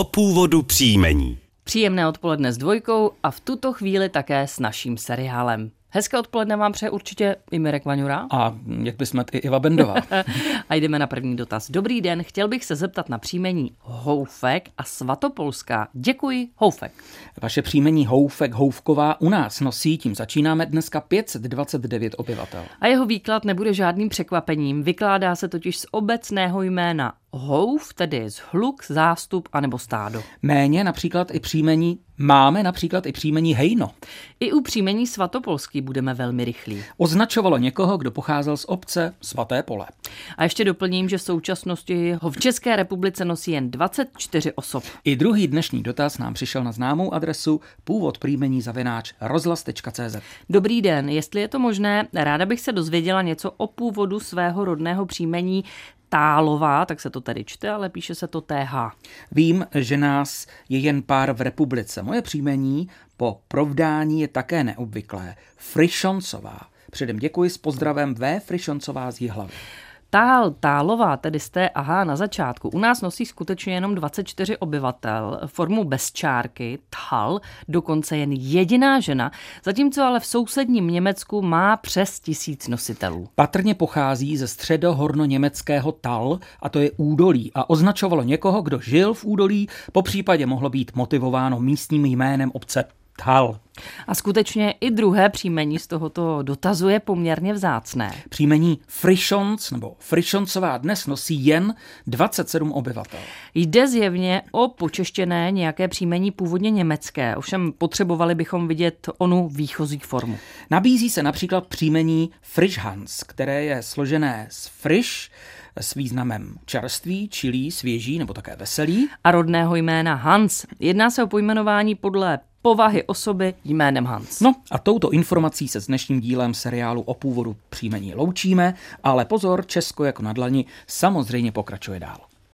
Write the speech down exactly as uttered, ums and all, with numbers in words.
O původu příjmení. Příjemné odpoledne s dvojkou a v tuto chvíli také s naším seriálem. Hezké odpoledne vám přeje určitě i Mirek Vaňura. A jak bychom i Iva Bendová. A jdeme na první dotaz. Dobrý den, chtěl bych se zeptat na příjmení Houfek a Svatopolská. Děkuji, Houfek. Vaše příjmení Houfek, Houfková u nás nosí, tím začínáme dneska pět set dvacet devět obyvatel. A jeho výklad nebude žádným překvapením. Vykládá se totiž z obecného jména Houf, tedy zhluk, zástup anebo stádo. Méně například i příjmení Máme například i příjmení Hejno. I u příjmení Svatopolský budeme velmi rychlí. Označovalo někoho, kdo pocházel z obce Svaté pole. A ještě doplním, že v současnosti ho v České republice nosí jen dvacet čtyři osob. I druhý dnešní dotaz nám přišel na známou adresu původ příjmení zavináč rozhlas tečka cé zet. Dobrý den, jestli je to možné, ráda bych se dozvěděla něco o původu svého rodného příjmení Thálová, tak se to tady čte, ale píše se to té há. Vím, že nás je jen pár v republice. Moje příjmení po provdání je také neobvyklé. Fryšoncová. Předem děkuji, s pozdravem V. Fryšoncová z Jihlavy. Thál, Thálová, tedy z té aha na začátku. U nás nosí skutečně jenom dvacet čtyři obyvatel, formu bez čárky, Thál, dokonce jen jediná žena, zatímco ale v sousedním Německu má přes tisíc nositelů. Patrně pochází ze středohornoněmeckého Thál, a to je údolí, a označovalo někoho, kdo žil v údolí, popřípadě mohlo být motivováno místním jménem obce Thál. A skutečně i druhé příjmení z tohoto dotazu je poměrně vzácné. Příjmení Fryšonc nebo Fryšoncová dnes nosí jen dvacet sedm obyvatel. Jde zjevně o počeštěné nějaké příjmení původně německé, ovšem potřebovali bychom vidět onu výchozí formu. Nabízí se například příjmení Fryšhans, které je složené z Fryš s významem čerství, čilí, svěží nebo také veselí. A rodného jména Hans. Jedná se o pojmenování podle povahy osoby jménem Hans. No a touto informací se s dnešním dílem seriálu O původu příjmení loučíme, ale pozor, Česko jako na dlani samozřejmě pokračuje dál.